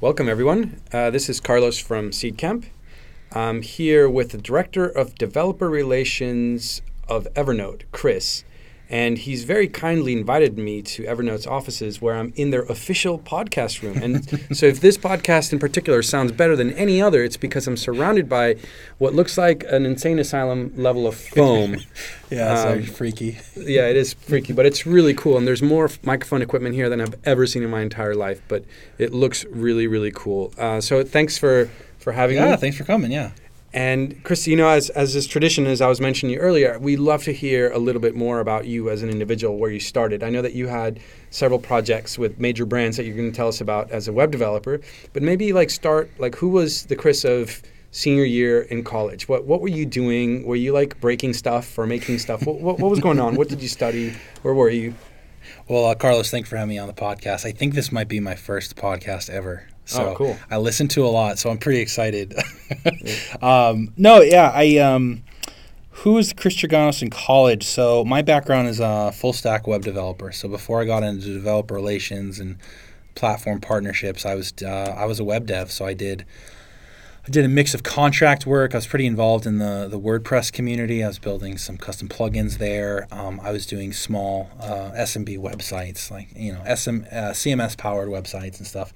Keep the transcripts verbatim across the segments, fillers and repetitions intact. Welcome, everyone. Uh, this is Carlos from Seedcamp. I'm here with the Director of Developer Relations of Evernote, Chris, and he's very kindly invited me to Evernote's offices where I'm in their official podcast room. And so if this podcast in particular sounds better than any other, it's because I'm surrounded by what looks like an insane asylum level of foam. Yeah, it's um, freaky. Yeah, it is freaky, but it's really cool. And there's more f- microphone equipment here than I've ever seen in my entire life, but it looks really, really cool. Uh, so thanks for, for having yeah, me. Yeah, thanks for coming, yeah. And Chris, you know, as as this tradition, as I was mentioning earlier, we love to hear a little bit more about you as an individual, where you started. I know that you had several projects with major brands that you're going to tell us about as a web developer, but maybe like start, like who was the Chris of senior year in college? What what were you doing? Were you like breaking stuff or making stuff? What what, what was going on? What did you study? Where were you? Well, uh, Carlos, thanks for having me on the podcast. I think this might be my first podcast ever. So oh, cool. I listen to a lot, so I'm pretty excited. um, no, yeah, I um, who is Chris Traganos in college? So my background is a full-stack web developer. So before I got into developer relations and platform partnerships, I was uh, I was a web dev. So I did I did a mix of contract work. I was pretty involved in the, the WordPress community. I was building some custom plugins there. Um, I was doing small uh, S M B websites, like you know, S M, uh, C M S-powered websites and stuff.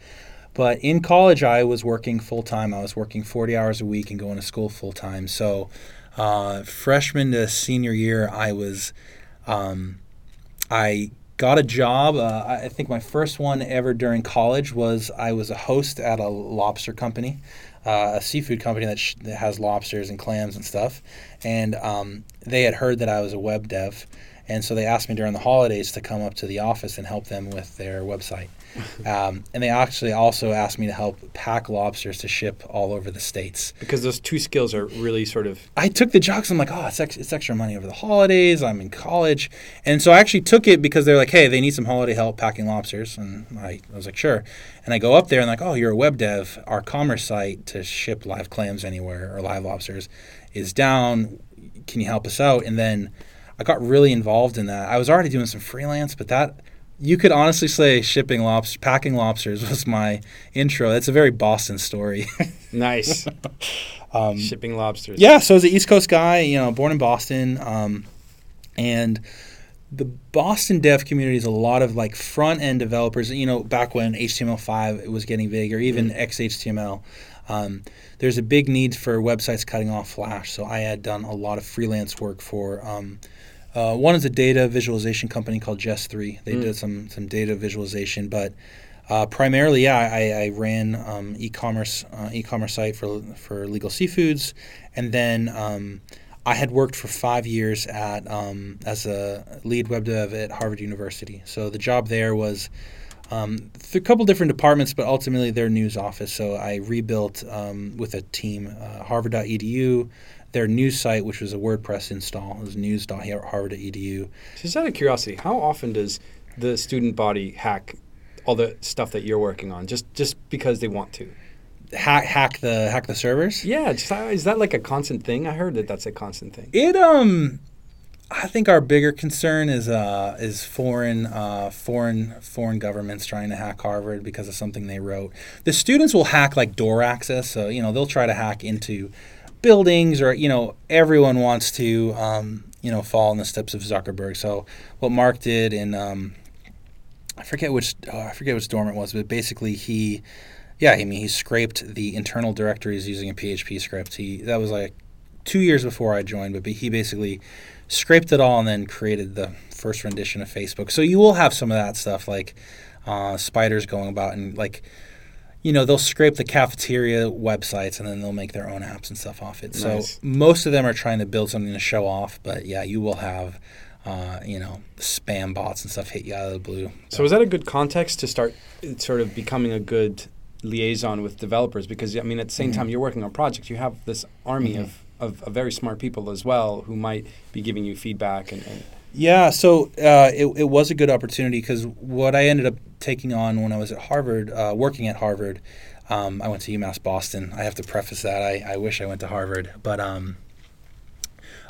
But in college, I was working full-time. I was working forty hours a week and going to school full-time. So uh, freshman to senior year, I was um, I got a job. Uh, I think my first one ever during college was I was a host at a lobster company, uh, a seafood company that, sh- that has lobsters and clams and stuff. And um, they had heard that I was a web dev. And so they asked me during the holidays to come up to the office and help them with their website. Um, and they actually also asked me to help pack lobsters to ship all over the states. Because those two skills are really sort of... I took the job because I'm like, oh, it's, ex- it's extra money over the holidays. I'm in college. And so I actually took it because they're like, hey, they need some holiday help packing lobsters. And I, I was like, sure. And I go up there and like, oh, you're a web dev. Our commerce site to ship live clams anywhere or live lobsters is down. Can you help us out? And then I got really involved in that. I was already doing some freelance, but that... You could honestly say shipping lobsters, packing lobsters was my intro. That's a very Boston story. Nice. um, shipping lobsters. Yeah, so I was an East Coast guy, you know, born in Boston. Um, and the Boston dev community is a lot of like front-end developers. You know, back when H T M L five was getting big or even mm-hmm. X H T M L, um, there's a big need for websites cutting off Flash. So I had done a lot of freelance work for um, – Uh, one is a data visualization company called Jess three. They mm. did some some data visualization, but uh, primarily, yeah, I, I ran um, e-commerce uh, e-commerce site for for Legal Seafoods, and then um, I had worked for five years at um, as a lead web dev at Harvard University. So the job there was um, through a couple different departments, but ultimately their news office. So I rebuilt um, with a team, uh, harvard dot e d u. Their news site, which was a WordPress install. It was news dot harvard dot e d u. Just out of curiosity, how often does the student body hack all the stuff that you're working on just, just because they want to? Hack hack the hack the servers? Yeah. Just, is that like a constant thing? I heard that that's a constant thing. It um, I think our bigger concern is uh is foreign uh foreign foreign governments trying to hack Harvard because of something they wrote. The students will hack like door access, so you know they'll try to hack into buildings or, you know, everyone wants to, um, you know, fall in the steps of Zuckerberg. So what Mark did in, um, I forget which, oh, I forget which dorm it was, but basically he, yeah, I mean, he scraped the internal directories using a P H P script. He, that was like two years before I joined, but he basically scraped it all and then created the first rendition of Facebook. So you will have some of that stuff like uh, spiders going about and like, you know, they'll scrape the cafeteria websites and then they'll make their own apps and stuff off it. Nice. So most of them are trying to build something to show off, but yeah, you will have, uh, you know, spam bots and stuff hit you out of the blue. So is that a good context to start sort of becoming a good liaison with developers? Because, I mean, at the same mm-hmm. time you're working on projects, you have this army mm-hmm. of, of, of very smart people as well who might be giving you feedback and... and Yeah, so uh, it, it was a good opportunity because what I ended up taking on when I was at Harvard, uh, working at Harvard, um, I went to UMass Boston. I have to preface that. I, I wish I went to Harvard. But um,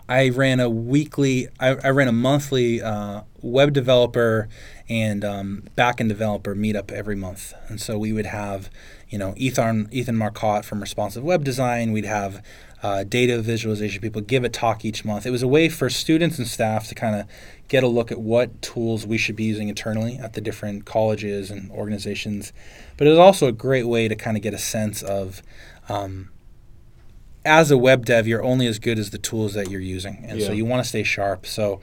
I ran a weekly, I, I ran a monthly uh, web developer and um, backend developer meetup every month. And so we would have, you know, Ethan Ethan Marcotte from Responsive Web Design. We'd have uh, data visualization people give a talk each month. It was a way for students and staff to kind of get a look at what tools we should be using internally at the different colleges and organizations. But it was also a great way to kind of get a sense of, um, as a web dev, you're only as good as the tools that you're using, and yeah. so you want to stay sharp. So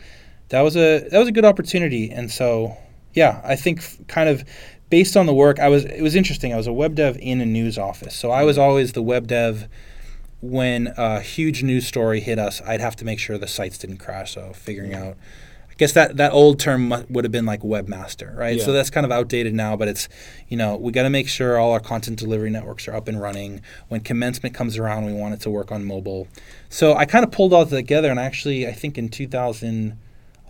that was a that was a good opportunity, and so yeah, I think f- kind of based on the work, I was it was interesting. I was a web dev in a news office, so I was always the web dev. When a huge news story hit us, I'd have to make sure the sites didn't crash. So figuring yeah. out, I guess that that old term mu- would have been like webmaster, right? Yeah. So that's kind of outdated now, but it's, you know, we got to make sure all our content delivery networks are up and running. When commencement comes around, we want it to work on mobile. So I kind of pulled all that together, and actually, I think in two thousand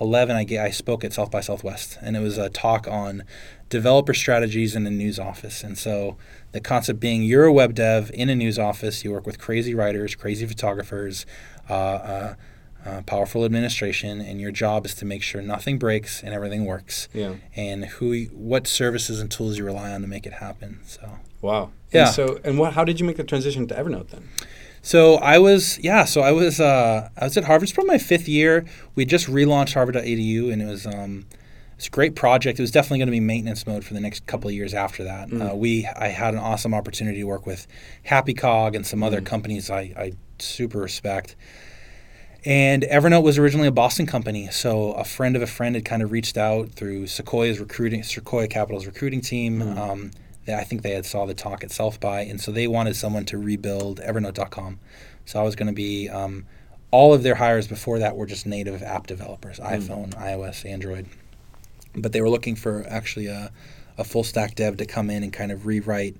eleven, I, g- I spoke at South by Southwest, and it was a talk on developer strategies in a news office. And so the concept being you're a web dev in a news office, you work with crazy writers, crazy photographers, uh, uh, Uh, powerful administration, and your job is to make sure nothing breaks and everything works. Yeah. And who, what services and tools you rely on to make it happen. So. Wow. Yeah. And so, and what? How did you make the transition to Evernote then? So I was, yeah. So I was, uh, I was at Harvard. It's probably my fifth year. We just relaunched Harvard dot E D U, and it was, um, it's a great project. It was definitely going to be maintenance mode for the next couple of years after that. Mm. Uh, we, I had an awesome opportunity to work with HappyCog and some mm. other companies I, I super respect. And Evernote was originally a Boston company, so a friend of a friend had kind of reached out through Sequoia's recruiting, Sequoia Capital's recruiting team. Mm-hmm. Um, they, I think they had saw the talk at South by, and so they wanted someone to rebuild Evernote dot com. So I was going to be um, all of their hires before that were just native app developers, mm-hmm. iPhone, iOS, Android, but they were looking for actually a, a full stack dev to come in and kind of rewrite.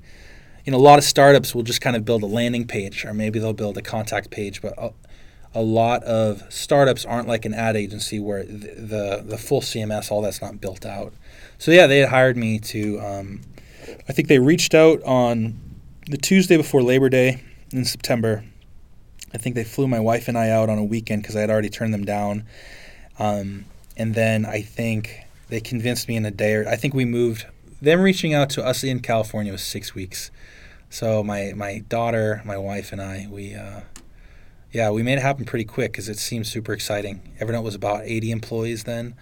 You know, a lot of startups will just kind of build a landing page, or maybe they'll build a contact page, but. Uh, A lot of startups aren't like an ad agency where the, the the full C M S, all that's not built out. So yeah, they had hired me to, um, I think they reached out on the Tuesday before Labor Day in September. I think they flew my wife and I out on a weekend because I had already turned them down. Um, and then I think they convinced me in a day or I think we moved. Them reaching out to us in California was six weeks. So my, my daughter, my wife and I, we... Uh, Yeah, we made it happen pretty quick because it seemed super exciting. Evernote was about eighty employees then,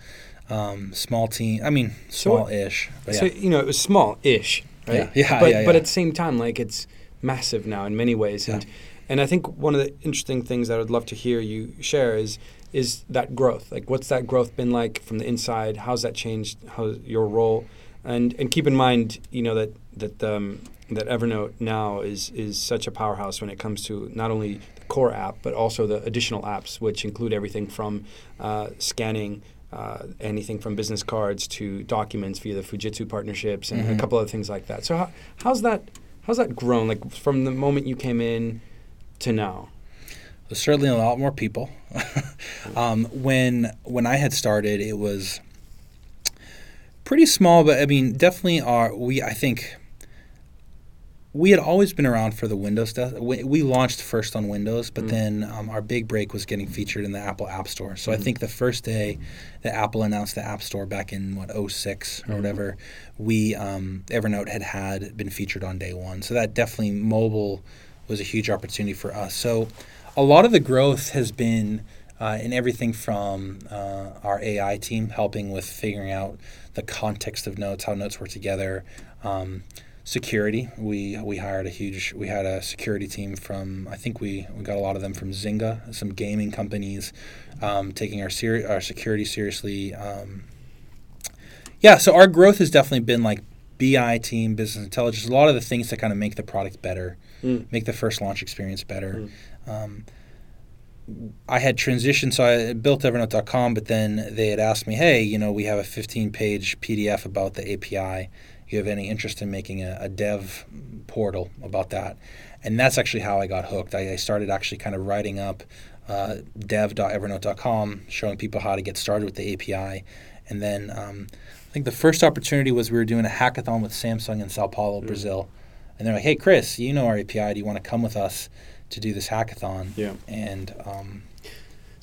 um, small team. I mean, small-ish. But so yeah. you know, it was small-ish, right? Yeah, yeah, but, yeah, yeah. But at the same time, like it's massive now in many ways, and yeah. and I think one of the interesting things that I'd love to hear you share is is that growth. Like, what's that growth been like from the inside? How's that changed? How's your role? And and keep in mind, you know, that that um, that Evernote now is is such a powerhouse when it comes to not only core app, but also the additional apps, which include everything from uh, scanning, uh, anything from business cards to documents via the Fujitsu partnerships and mm-hmm. a couple other things like that. So how, how's that how's that grown, like from the moment you came in to now? There's certainly a lot more people. um, when when I had started, it was pretty small, but I mean, definitely are we. I think. We had always been around for the Windows dev. We, we launched first on Windows, but mm. then um, our big break was getting featured in the Apple App Store. So mm. I think the first day that Apple announced the App Store back in, what, oh six or mm. whatever, we, um, Evernote had had been featured on day one. So that definitely, mobile was a huge opportunity for us. So a lot of the growth has been uh, in everything from uh, our A I team helping with figuring out the context of notes, how notes work together. Um, Security. We we hired a huge. We had a security team from. I think we, we got a lot of them from Zynga, some gaming companies, um, taking our seri- our security seriously. Um, yeah. So our growth has definitely been like B I team, business intelligence, a lot of the things that kind of make the product better, mm. make the first launch experience better. Mm. Um, I had transitioned, so I built Evernote dot com, but then they had asked me, hey, you know, we have a fifteen-page P D F about the A P I. You have any interest in making a, a dev portal about that? And that's actually how I got hooked. I, I started actually kind of writing up uh, dev dot evernote dot com, showing people how to get started with the A P I. And then um, I think the first opportunity was we were doing a hackathon with Samsung in Sao Paulo, mm. Brazil. And they're like, hey, Chris, you know our A P I. Do you want to come with us to do this hackathon? Yeah. And um,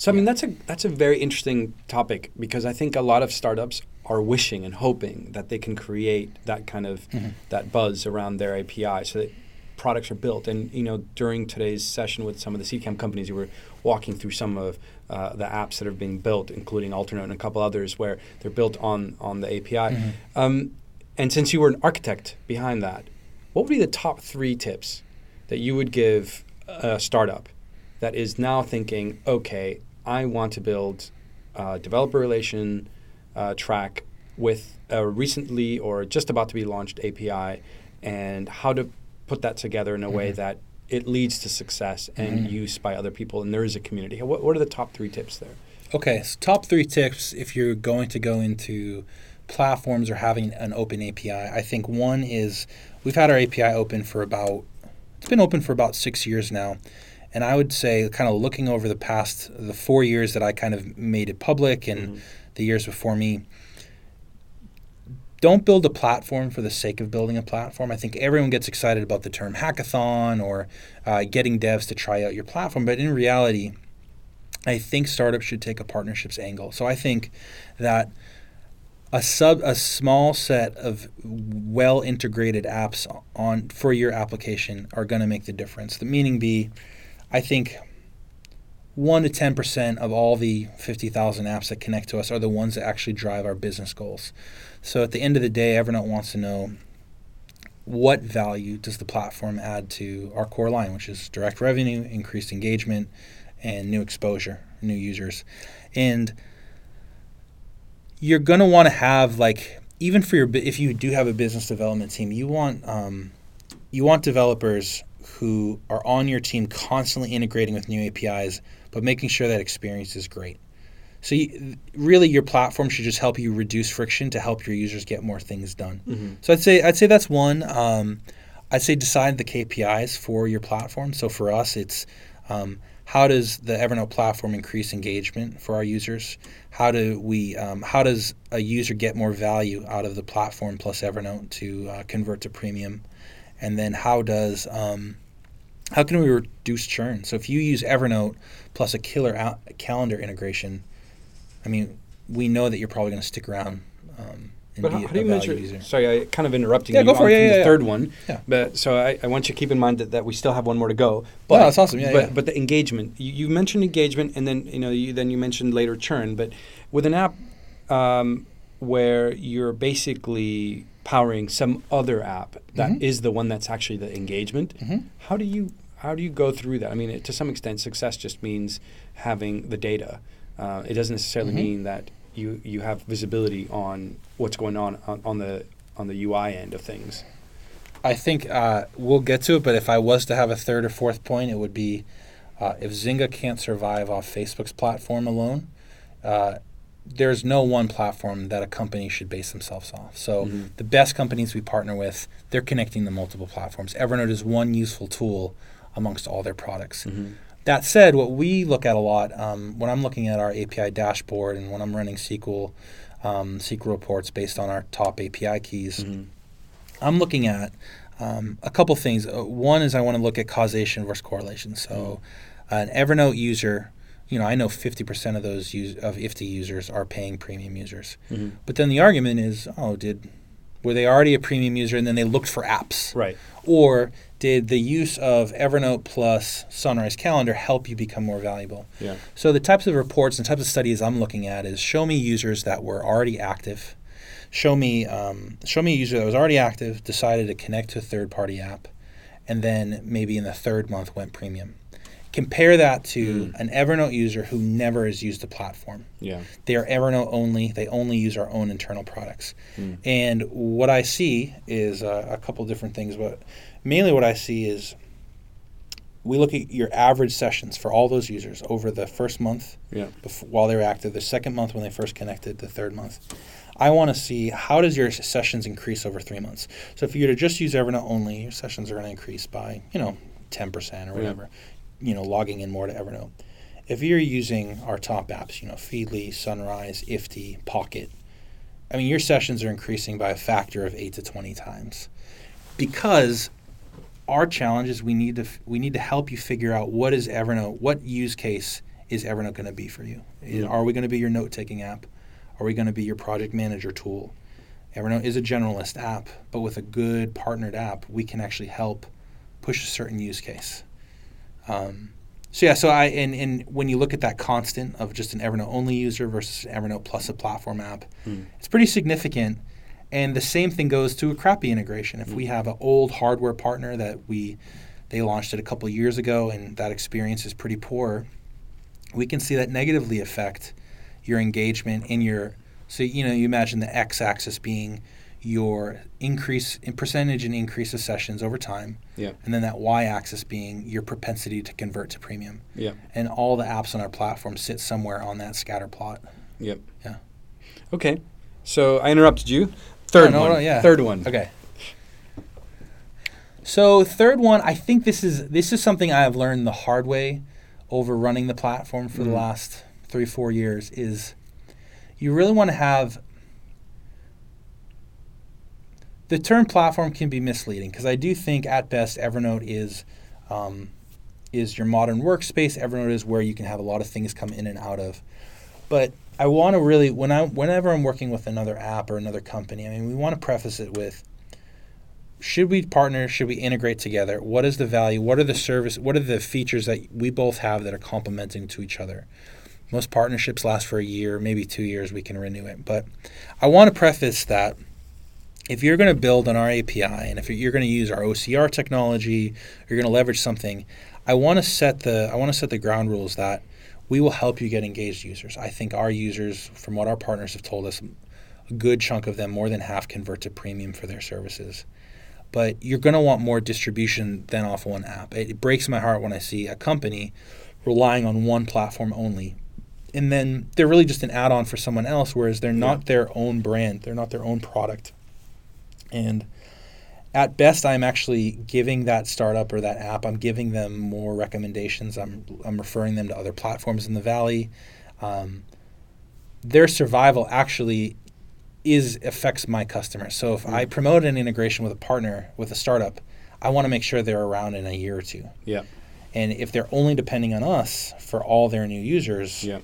So I mean, that's a that's a very interesting topic, because I think a lot of startups are wishing and hoping that they can create that kind of mm-hmm. that buzz around their A P I so that products are built. And you know, during today's session with some of the Seedcamp companies, we were walking through some of uh, the apps that are being built, including Alternote and a couple others where they're built on on the A P I. Mm-hmm. Um, and since you were an architect behind that, what would be the top three tips that you would give a startup that is now thinking, okay, I want to build a developer relation uh, track with a recently or just about to be launched A P I, and how to put that together in a mm-hmm. way that it leads to success and mm-hmm. use by other people, and there is a community? What, what are the top three tips there? Okay, so top three tips if you're going to go into platforms or having an open A P I. I think one is, we've had our A P I open for about, it's been open for about six years now. And I would say, kind of looking over the past, the four years that I kind of made it public and mm-hmm. the years before me, don't build a platform for the sake of building a platform. I think everyone gets excited about the term hackathon or uh, getting devs to try out your platform. But in reality, I think startups should take a partnerships angle. So I think that a sub, a small set of well-integrated apps on for your application are going to make the difference. The meaning be, I think one to ten percent of all the fifty thousand apps that connect to us are the ones that actually drive our business goals. So at the end of the day, Evernote wants to know, what value does the platform add to our core line, which is direct revenue, increased engagement, and new exposure, new users. And you're going to want to have, like, even for your, if you do have a business development team, you want um, you want developers who are on your team constantly integrating with new A P Is, but making sure that experience is great. So you, really, your platform should just help you reduce friction to help your users get more things done. Mm-hmm. So I'd say I'd say that's one. Um, I'd say decide the K P Is for your platform. So for us, it's um, how does the Evernote platform increase engagement for our users? How do we? Um, how does a user get more value out of the platform plus Evernote to uh, convert to premium? And then how does um, how can we reduce churn? So if you use Evernote plus a killer al- calendar integration, I mean, we know that you're probably going to stick around. Um, and but be how, how do you measure? User. Sorry, I kind of interrupting yeah, you go for on it. Yeah, from yeah, the yeah. third one. Yeah. But so I, I want you to keep in mind that, that we still have one more to go. But, no, that's awesome. Yeah, but, yeah. but the engagement. You, you mentioned engagement, and then you know you, then you mentioned later churn. But with an app um, where you're basically powering some other app that mm-hmm. is the one that's actually the engagement. Mm-hmm. How do you how do you go through that? I mean, it, to some extent, success just means having the data. Uh, it doesn't necessarily mm-hmm. mean that you you have visibility on what's going on on, on the on the U I end of things. I think uh, we'll get to it, but if I was to have a third or fourth point, it would be uh, if Zynga can't survive off Facebook's platform alone. Uh, There's no one platform that a company should base themselves off. So mm-hmm. the best companies we partner with, they're connecting to multiple platforms. Evernote is one useful tool amongst all their products. Mm-hmm. That said, what we look at a lot, um, when I'm looking at our A P I dashboard and when I'm running S Q L, um, S Q L reports based on our top A P I keys, mm-hmm. I'm looking at um, a couple things. Uh, one is I want to look at causation versus correlation. So mm-hmm. an Evernote user, you know, I know fifty percent of those use, of I F T T T users are paying premium users. Mm-hmm. But then the argument is, oh, did were they already a premium user and then they looked for apps? Right. Or did the use of Evernote plus Sunrise Calendar help you become more valuable? Yeah. So the types of reports and types of studies I'm looking at is, show me users that were already active. Show me um, show me a user that was already active, decided to connect to a third-party app, and then maybe in the third month went premium. Compare that to mm. an Evernote user who never has used the platform. Yeah. They are Evernote only. They only use our own internal products. Mm. And what I see is uh, a couple different things, but mainly what I see is, we look at your average sessions for all those users over the first month yeah. before, while they were active, the second month when they first connected, the third month. I want to see, how does your sessions increase over three months? So if you were to just use Evernote only, your sessions are going to increase by, you know, ten percent or whatever. Yeah. You know, logging in more to Evernote. If you're using our top apps, you know, Feedly, Sunrise, I F T T T, Pocket, I mean, your sessions are increasing by a factor of eight to twenty times. Because our challenge is, we need to we need to help you figure out what is Evernote, what use case is Evernote going to be for you? Is, are we going to be your note-taking app? Are we going to be your project manager tool? Evernote is a generalist app, but with a good partnered app, we can actually help push a certain use case. Um, so yeah, so I and, and when you look at that constant of just an Evernote-only user versus an Evernote plus a platform app, mm. it's pretty significant. And the same thing goes to a crappy integration. If mm. we have an old hardware partner that we they launched it a couple of years ago and that experience is pretty poor, we can see that negatively affect your engagement in your so you know you imagine the x-axis being your increase in percentage and increase of sessions over time, yeah. and then that y-axis being your propensity to convert to premium. Yeah. And all the apps on our platform sit somewhere on that scatter plot. Yep. Yeah. Okay. So I interrupted you. Third no, no, one. No, yeah. Third one. Okay. So third one, I think this is this is something I have learned the hard way over running the platform for mm-hmm. the last three, four years is you really want to have the term platform can be misleading because I do think at best Evernote is um, is your modern workspace. Evernote is where you can have a lot of things come in and out of. But I want to really when I whenever I'm working with another app or another company, I mean we want to preface it with should we partner? Should we integrate together? What is the value? What are the service? What are the features that we both have that are complementing to each other? Most partnerships last for a year, maybe two years. We can renew it. But I want to preface that if you're going to build on our A P I and if you're going to use our O C R technology, you're going to leverage something. I want to set the I want to set the ground rules that we will help you get engaged users. I think our users, from what our partners have told us, a good chunk of them, more than half, convert to premium for their services. But you're going to want more distribution than off one app. It, it breaks my heart when I see a company relying on one platform only. And then they're really just an add-on for someone else, whereas they're not yeah. their own brand. They're not their own product. And at best, I'm actually giving that startup or that app, I'm giving them more recommendations. I'm I'm referring them to other platforms in the Valley. Um, their survival actually is affects my customers. So if mm. I promote an integration with a partner, with a startup, I want to make sure they're around in a year or two. Yeah. And if they're only depending on us for all their new users, yeah.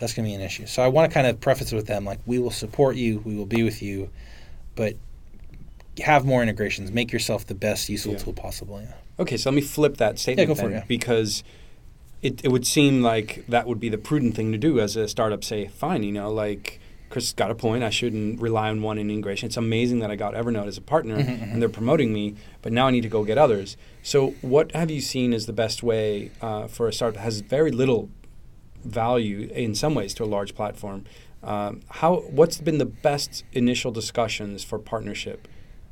that's going to be an issue. So I want to kind of preface with them, like, we will support you, we will be with you, but have more integrations. Make yourself the best useful yeah. tool possible. Yeah. Okay, so let me flip that statement yeah, go for then, it, yeah. because it, it would seem like that would be the prudent thing to do as a startup, say, fine, you know, like, Chris got a point. I shouldn't rely on one integration. It's amazing that I got Evernote as a partner mm-hmm, mm-hmm. and they're promoting me, but now I need to go get others. So what have you seen is the best way uh, for a startup that has very little value in some ways to a large platform? Um, how what's been the best initial discussions for partnership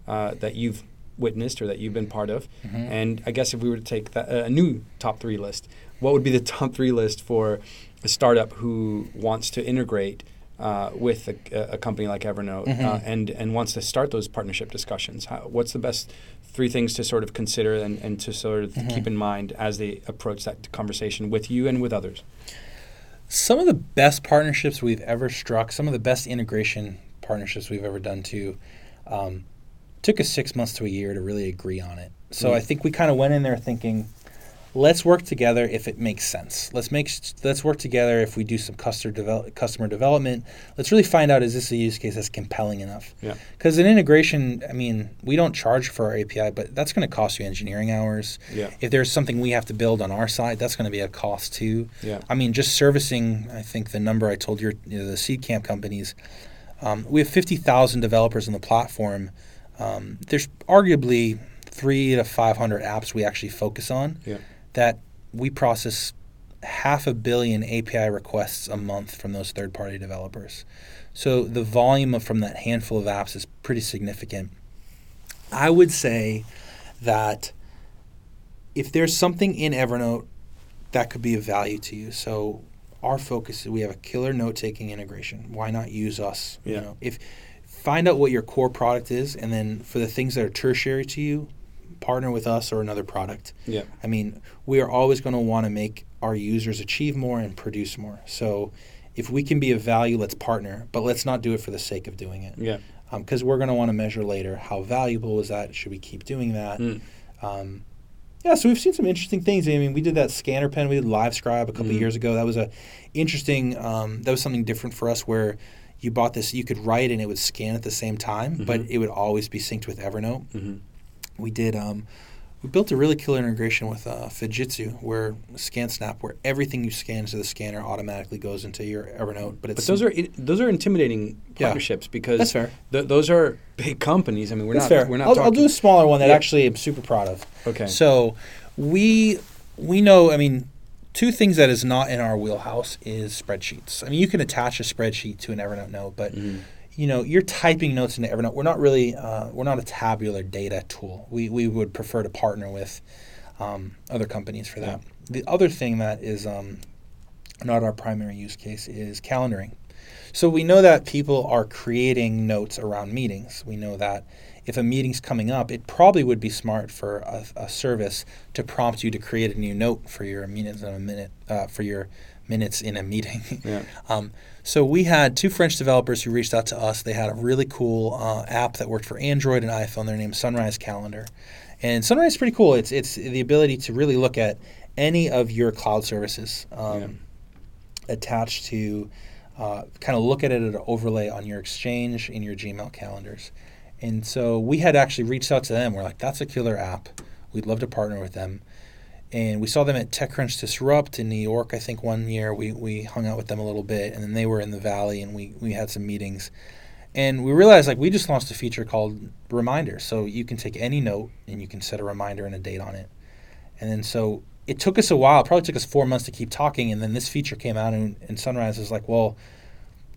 uh, that you've witnessed or that you've been part of? Mm-hmm. And I guess if we were to take that, uh, a new top three list, what would be the top three list for a startup who wants to integrate Uh, with a, a company like Evernote mm-hmm. uh, and, and wants to start those partnership discussions? How, what's the best three things to sort of consider and, and to sort of mm-hmm. keep in mind as they approach that conversation with you and with others? Some of the best partnerships we've ever struck, some of the best integration partnerships we've ever done too, um, took us six months to a year to really agree on it. So mm-hmm. I think we kind of went in there thinking, let's work together if it makes sense. Let's make let's work together if we do some customer develop, customer development. Let's really find out, is this a use case that's compelling enough? Yeah. Because an integration, I mean, we don't charge for our A P I, but that's going to cost you engineering hours. Yeah. If there's something we have to build on our side, that's going to be a cost too. Yeah. I mean, just servicing, I think the number I told your you know, the Seedcamp companies, um, we have fifty thousand developers on the platform. Um, there's arguably three to five hundred apps we actually focus on. Yeah. That we process half a billion A P I requests a month from those third-party developers. So the volume of, from that handful of apps is pretty significant. I would say that if there's something in Evernote that could be of value to you, so our focus is we have a killer note-taking integration. Why not use us? Yeah. You know, if find out what your core product is, and then for the things that are tertiary to you, partner with us or another product. Yeah. I mean, we are always going to want to make our users achieve more and produce more. So if we can be of value, let's partner, but let's not do it for the sake of doing it. Yeah. Um, because we're going to want to measure later how valuable is that? Should we keep doing that? Mm. Um, Yeah, so we've seen some interesting things. I mean, we did that scanner pen. We did LiveScribe a couple mm-hmm. of years ago. That was a interesting. Um, that was something different for us where you bought this. You could write and it would scan at the same time, mm-hmm. but it would always be synced with Evernote. Mm-hmm. We did. Um, we built a really killer integration with uh, Fujitsu, where ScanSnap, where everything you scan to the scanner automatically goes into your Evernote. But, it's but those are it, those are intimidating partnerships yeah. because that's fair. Th- those are big companies. I mean, we're that's not fair. we're not. I'll, talking. I'll do a smaller one that yeah. actually I'm super proud of. Okay. So we we know. I mean, two things that is not in our wheelhouse is spreadsheets. I mean, you can attach a spreadsheet to an Evernote note, but. Mm. You know, you're typing notes into Evernote. We're not really, uh, we're not a tabular data tool. We we would prefer to partner with um, other companies for that. Yeah. The other thing that is um, not our primary use case is calendaring. So we know that people are creating notes around meetings. We know that if a meeting's coming up, it probably would be smart for a, a service to prompt you to create a new note for your minutes in a minute uh, for your. minutes in a meeting. Yeah. Um, so we had two French developers who reached out to us. They had a really cool uh, app that worked for Android and iPhone. Their name is Sunrise Calendar. And Sunrise is pretty cool. It's it's the ability to really look at any of your cloud services um, yeah. attached to uh, kind of look at it at an overlay on your Exchange in your Gmail calendars. And so we had actually reached out to them. We're like, that's a killer app. We'd love to partner with them. And we saw them at TechCrunch Disrupt in New York, I think, one year. We we hung out with them a little bit, and then they were in the Valley, and we, we had some meetings. And we realized, like, we just launched a feature called Reminder. So you can take any note, and you can set a reminder and a date on it. And then so it took us a while. It probably took us four months to keep talking, and then this feature came out, and, and Sunrise was like, well,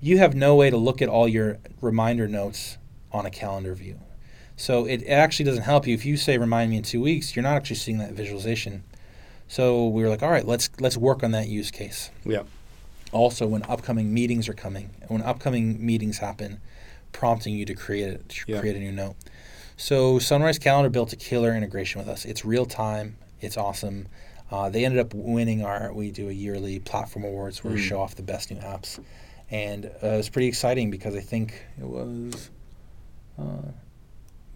you have no way to look at all your reminder notes on a calendar view. So it, it actually doesn't help you. If you say, remind me in two weeks, you're not actually seeing that visualization. So we were like, all right, let's let's work on that use case. Yeah. Also, when upcoming meetings are coming, when upcoming meetings happen, prompting you to create a, to yeah. create a new note. So Sunrise Calendar built a killer integration with us. It's real time. It's awesome. Uh, they ended up winning our. We do a yearly platform awards where mm. we show off the best new apps, and uh, it was pretty exciting because I think it was. Uh,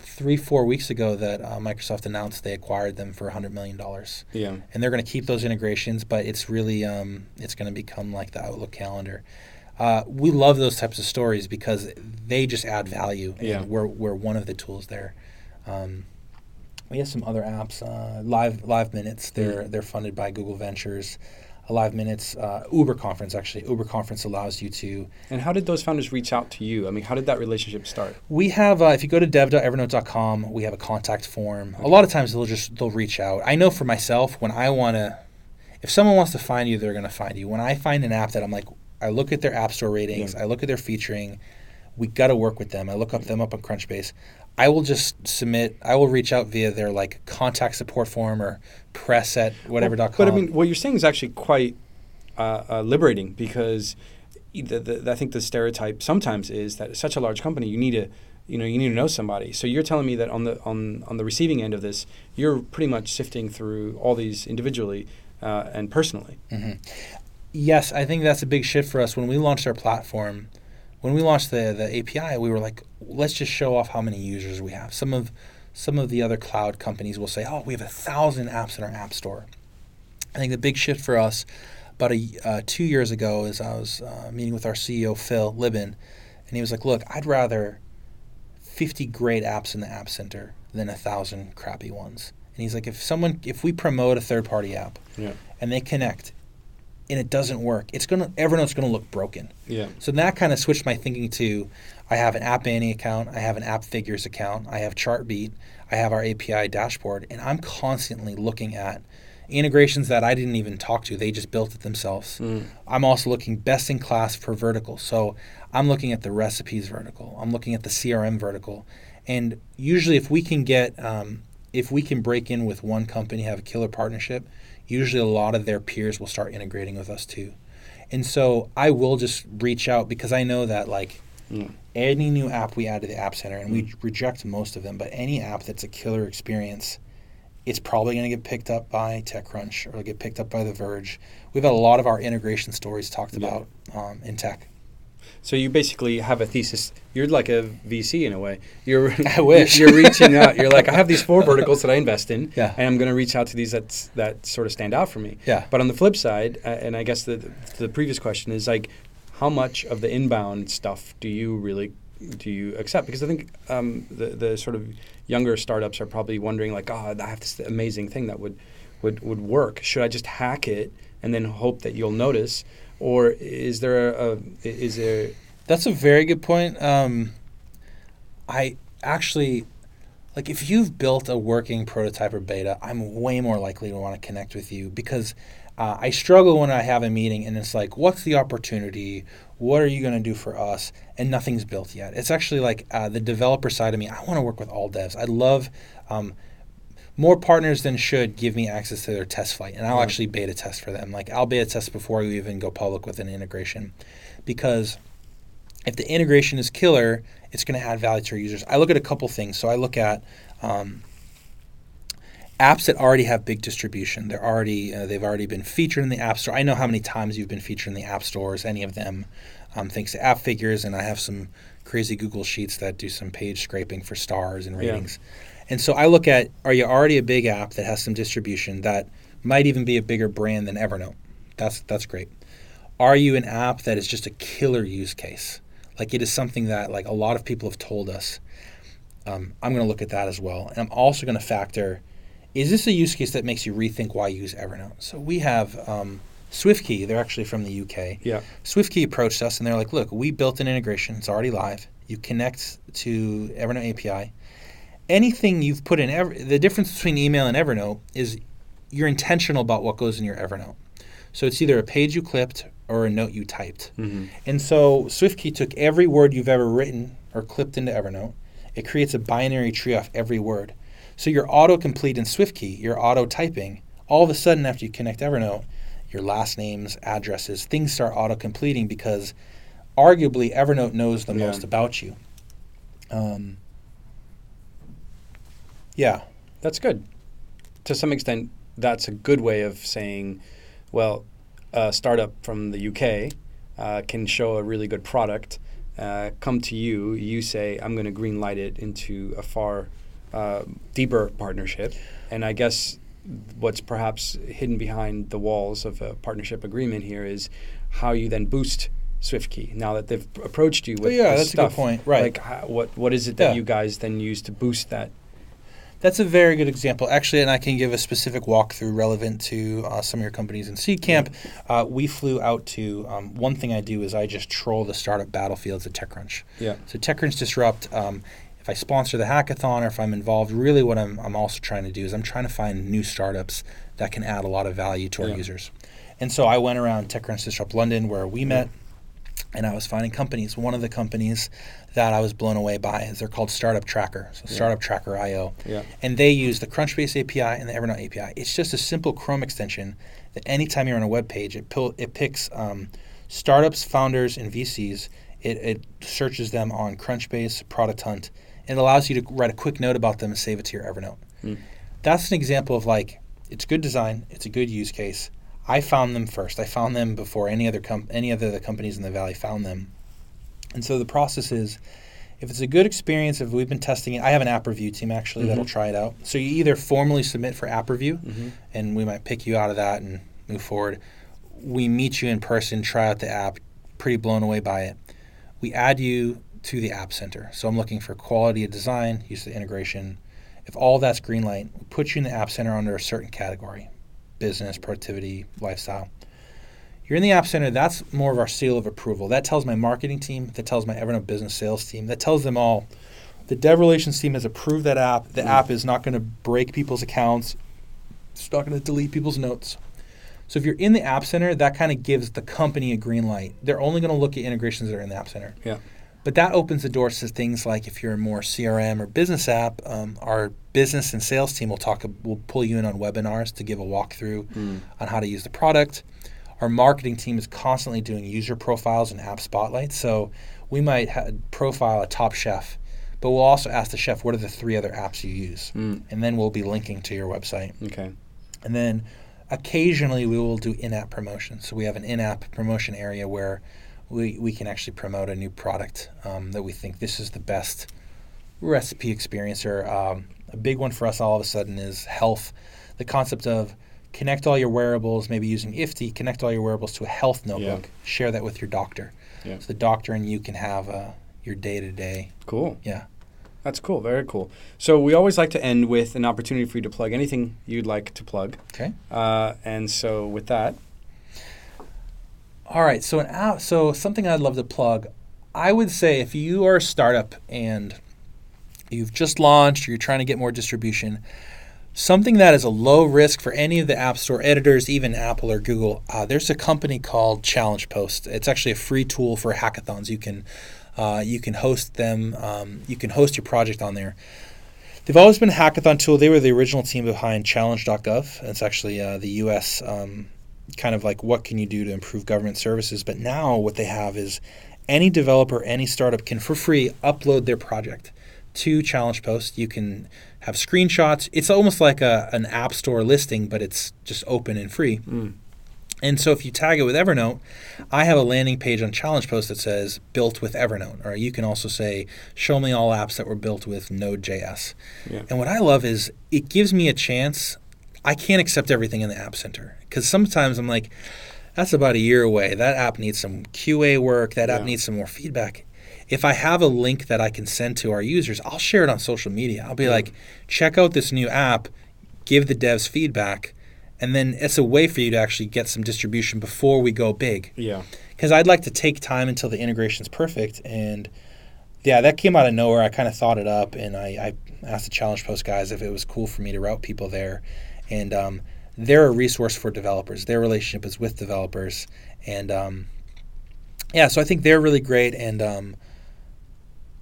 Three, four weeks ago that uh, Microsoft announced they acquired them for one hundred million dollars. Yeah. And they're going to keep those integrations, but it's really um, it's going to become like the Outlook calendar. Uh, we love those types of stories because they just add value, and yeah. we're, we're one of the tools there. Um, we have some other apps. Uh, Live Live Minutes, they're, yeah. they're funded by Google Ventures. Live Minutes, uh, Uber Conference, actually. Uber Conference allows you to... And how did those founders reach out to you? I mean, how did that relationship start? We have, uh, if you go to dev dot evernote dot com, we have a contact form. Okay. A lot of times they'll just, they'll reach out. I know for myself, when I want to, if someone wants to find you, they're going to find you. When I find an app that I'm like, I look at their app store ratings, yeah. I look at their featuring, we got to work with them. I look up them up on Crunchbase. I will just submit, I will reach out via their like contact support form or press at whatever dot com. But I mean, what you're saying is actually quite uh, uh, liberating because the, the, I think the stereotype sometimes is that such a large company, you need to, you know, you need to know somebody. So you're telling me that on the on, on the receiving end of this, you're pretty much sifting through all these individually uh, and personally. Mm-hmm. Yes, I think that's a big shift for us. When we launched our platform, when we launched the, the A P I, we were like, let's just show off how many users we have. Some of some of the other cloud companies will say, oh, we have a thousand apps in our app store. I think the big shift for us about a, uh, two years ago is I was uh, meeting with our C E O, Phil Libin, and he was like, look, I'd rather fifty great apps in the App Center than a thousand crappy ones. And he's like, if someone, if we promote a third-party app yeah. and they connect, and it doesn't work, it's gonna Evernote's gonna look broken. Yeah. So that kind of switched my thinking to, I have an App Annie account, I have an App Figures account, I have Chartbeat, I have our A P I dashboard, and I'm constantly looking at integrations that I didn't even talk to, they just built it themselves. Mm. I'm also looking best in class per vertical. So I'm looking at the recipes vertical, I'm looking at the C R M vertical, and usually if we can get, um, if we can break in with one company, have a killer partnership, usually a lot of their peers will start integrating with us too. And so I will just reach out because I know that like mm. any new app we add to the App Center, and mm. we reject most of them, but any app that's a killer experience, it's probably going to get picked up by TechCrunch or it'll get picked up by The Verge. We've had a lot of our integration stories talked yeah. about um, in tech. So you basically have a thesis. You're like a V C in a way. You're, I wish. You're reaching out. You're like, I have these four verticals that I invest in, yeah. and I'm going to reach out to these that that sort of stand out for me. Yeah. But on the flip side, uh, and I guess the the previous question is like, how much of the inbound stuff do you really do you accept? Because I think um, the the sort of younger startups are probably wondering like, oh, I have this amazing thing that would would would work. Should I just hack it and then hope that you'll notice? Or is there a, a is there? That's a very good point. Um, I actually, like if you've built a working prototype or beta, I'm way more likely to want to connect with you because uh, I struggle when I have a meeting and it's like, what's the opportunity? What are you going to do for us? And nothing's built yet. It's actually like uh, the developer side of me, I want to work with all devs. I love um, more partners than should give me access to their test flight, and I'll yeah. actually beta test for them. Like I'll beta test before we even go public with an integration, because if the integration is killer, it's going to add value to our users. I look at a couple things. So I look at um, apps that already have big distribution. They're already uh, they've already been featured in the App Store. I know how many times you've been featured in the App Stores, any of them, um, thanks to App Figures, and I have some crazy Google Sheets that do some page scraping for stars and ratings. Yeah. And so I look at, are you already a big app that has some distribution that might even be a bigger brand than Evernote? That's that's great. Are you an app that is just a killer use case? Like it is something that like a lot of people have told us. Um, I'm going to look at that as well. And I'm also going to factor, is this a use case that makes you rethink why you use Evernote? So we have um, SwiftKey. They're actually from the U K. Yeah. SwiftKey approached us and they're like, look, we built an integration. It's already live. You connect to Evernote A P I. Anything you've put in, Ever- the difference between email and Evernote is you're intentional about what goes in your Evernote. So it's either a page you clipped or a note you typed. Mm-hmm. And so SwiftKey took every word you've ever written or clipped into Evernote. It creates a binary tree off every word. So your autocomplete in SwiftKey, your auto-typing, all of a sudden after you connect Evernote, your last names, addresses, things start auto-completing because arguably Evernote knows the yeah. most about you. Um, Yeah, that's good. To some extent, that's a good way of saying, well, a startup from the U K uh, can show a really good product, uh, come to you, you say, I'm going to green light it into a far uh, deeper partnership. And I guess what's perhaps hidden behind the walls of a partnership agreement here is how you then boost SwiftKey, now that they've approached you with oh, yeah, that's stuff. A good point. Right. Like, how, what, what is it that yeah. you guys then use to boost that? That's a very good example. Actually, and I can give a specific walkthrough relevant to uh, some of your companies in Seedcamp. Uh, we flew out to, um, one thing I do is I just troll the startup battlefields at TechCrunch. Yeah. So TechCrunch Disrupt, um, if I sponsor the hackathon or if I'm involved, really what I'm, I'm also trying to do is I'm trying to find new startups that can add a lot of value to our yeah. users. And so I went around TechCrunch Disrupt London where we yeah. met, and I was finding companies. One of the companies that I was blown away by is they're called Startup Tracker, so yeah. Startup Tracker I O. Yeah. And they use the Crunchbase A P I and the Evernote A P I. It's just a simple Chrome extension that anytime you're on a web page, it pil- it picks um, startups, founders, and V Cs. It, it searches them on Crunchbase, Product Hunt, and it allows you to write a quick note about them and save it to your Evernote. Mm. That's an example of like, it's good design, it's a good use case. I found them first. I found them before any other com- any other of the companies in the Valley found them. And so the process is, if it's a good experience, if we've been testing it, I have an app review team actually mm-hmm. that'll try it out. So you either formally submit for app review, mm-hmm. and we might pick you out of that and move forward. We meet you in person, try out the app, pretty blown away by it. We add you to the App Center. So I'm looking for quality of design, use of integration. If all that's green light, we put you in the App Center under a certain category. Business, productivity, lifestyle. You're in the App Center, that's more of our seal of approval. That tells my marketing team, that tells my Evernote business sales team, that tells them all. The dev relations team has approved that app. The mm. app is not going to break people's accounts. It's not going to delete people's notes. So if you're in the App Center, that kind of gives the company a green light. They're only going to look at integrations that are in the App Center. Yeah. But that opens the doors to things like if you're a more C R M or business app, um, our business and sales team will talk. Will pull you in on webinars to give a walkthrough mm. on how to use the product. Our marketing team is constantly doing user profiles and app spotlights. So we might ha- profile a top chef, but we'll also ask the chef, what are the three other apps you use? Mm. And then we'll be linking to your website. Okay. And then occasionally we will do in-app promotion. So we have an in-app promotion area where we, we can actually promote a new product um, that we think this is the best recipe experiencer. Um, a big one for us all of a sudden is health. The concept of connect all your wearables, maybe using I F T T T, connect all your wearables to a health notebook, yeah. share that with your doctor. Yeah. So the doctor and you can have uh, your day-to-day. Cool. Yeah. That's cool. Very cool. So we always like to end with an opportunity for you to plug anything you'd like to plug. Okay. Uh, and so with that. All right. So an app, so something I'd love to plug. I would say if you are a startup and you've just launched or you're trying to get more distribution, something that is a low risk for any of the App Store editors, even Apple or Google, uh, there's a company called Challenge Post. It's actually a free tool for hackathons. You can Uh, you can host them. Um, you can host your project on there. They've always been a hackathon tool. They were the original team behind challenge dot gov. It's actually uh, the U S um, kind of like what can you do to improve government services. But now what they have is any developer, any startup can for free upload their project to Challenge Post. You can have screenshots. It's almost like a, an App Store listing, but it's just open and free. Mm. And so if you tag it with Evernote, I have a landing page on Challenge Post that says built with Evernote. Or you can also say, show me all apps that were built with Node.js. Yeah. And what I love is it gives me a chance. I can't accept everything in the App Center because sometimes I'm like, that's about a year away. That app needs some Q A work. That yeah. app needs some more feedback. If I have a link that I can send to our users, I'll share it on social media. I'll be yeah. like, check out this new app, give the devs feedback. And then it's a way for you to actually get some distribution before we go big. Yeah. Because I'd like to take time until the integration's perfect. And, yeah, that came out of nowhere. I kind of thought it up, and I, I asked the Challenge Post guys if it was cool for me to route people there. And um, they're a resource for developers. Their relationship is with developers. And, um, yeah, so I think they're really great. And, um,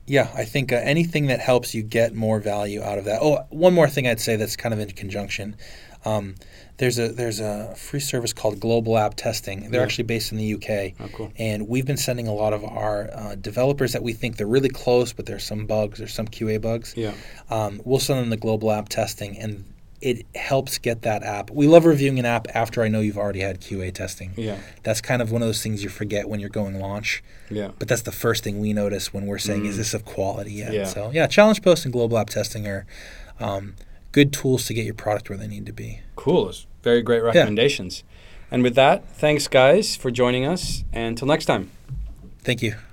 yeah, I think uh, anything that helps you get more value out of that. Oh, one more thing I'd say that's kind of in conjunction. Um, there's a there's a free service called Global App Testing. They're yeah. actually based in the U K. Oh, cool. And we've been sending a lot of our uh, developers that we think they're really close, but there's some bugs or some Q A bugs. Yeah. Um, we'll send them the Global App Testing, and it helps get that app. We love reviewing an app after I know you've already had Q A testing. Yeah. That's kind of one of those things you forget when you're going launch. Yeah. But that's the first thing we notice when we're saying, mm. is this of quality yet? Yeah. So, yeah, Challenge Post and Global App Testing are um, – good tools to get your product where they need to be. Cool. Very great recommendations. Yeah. And with that, thanks, guys, for joining us. And until next time. Thank you.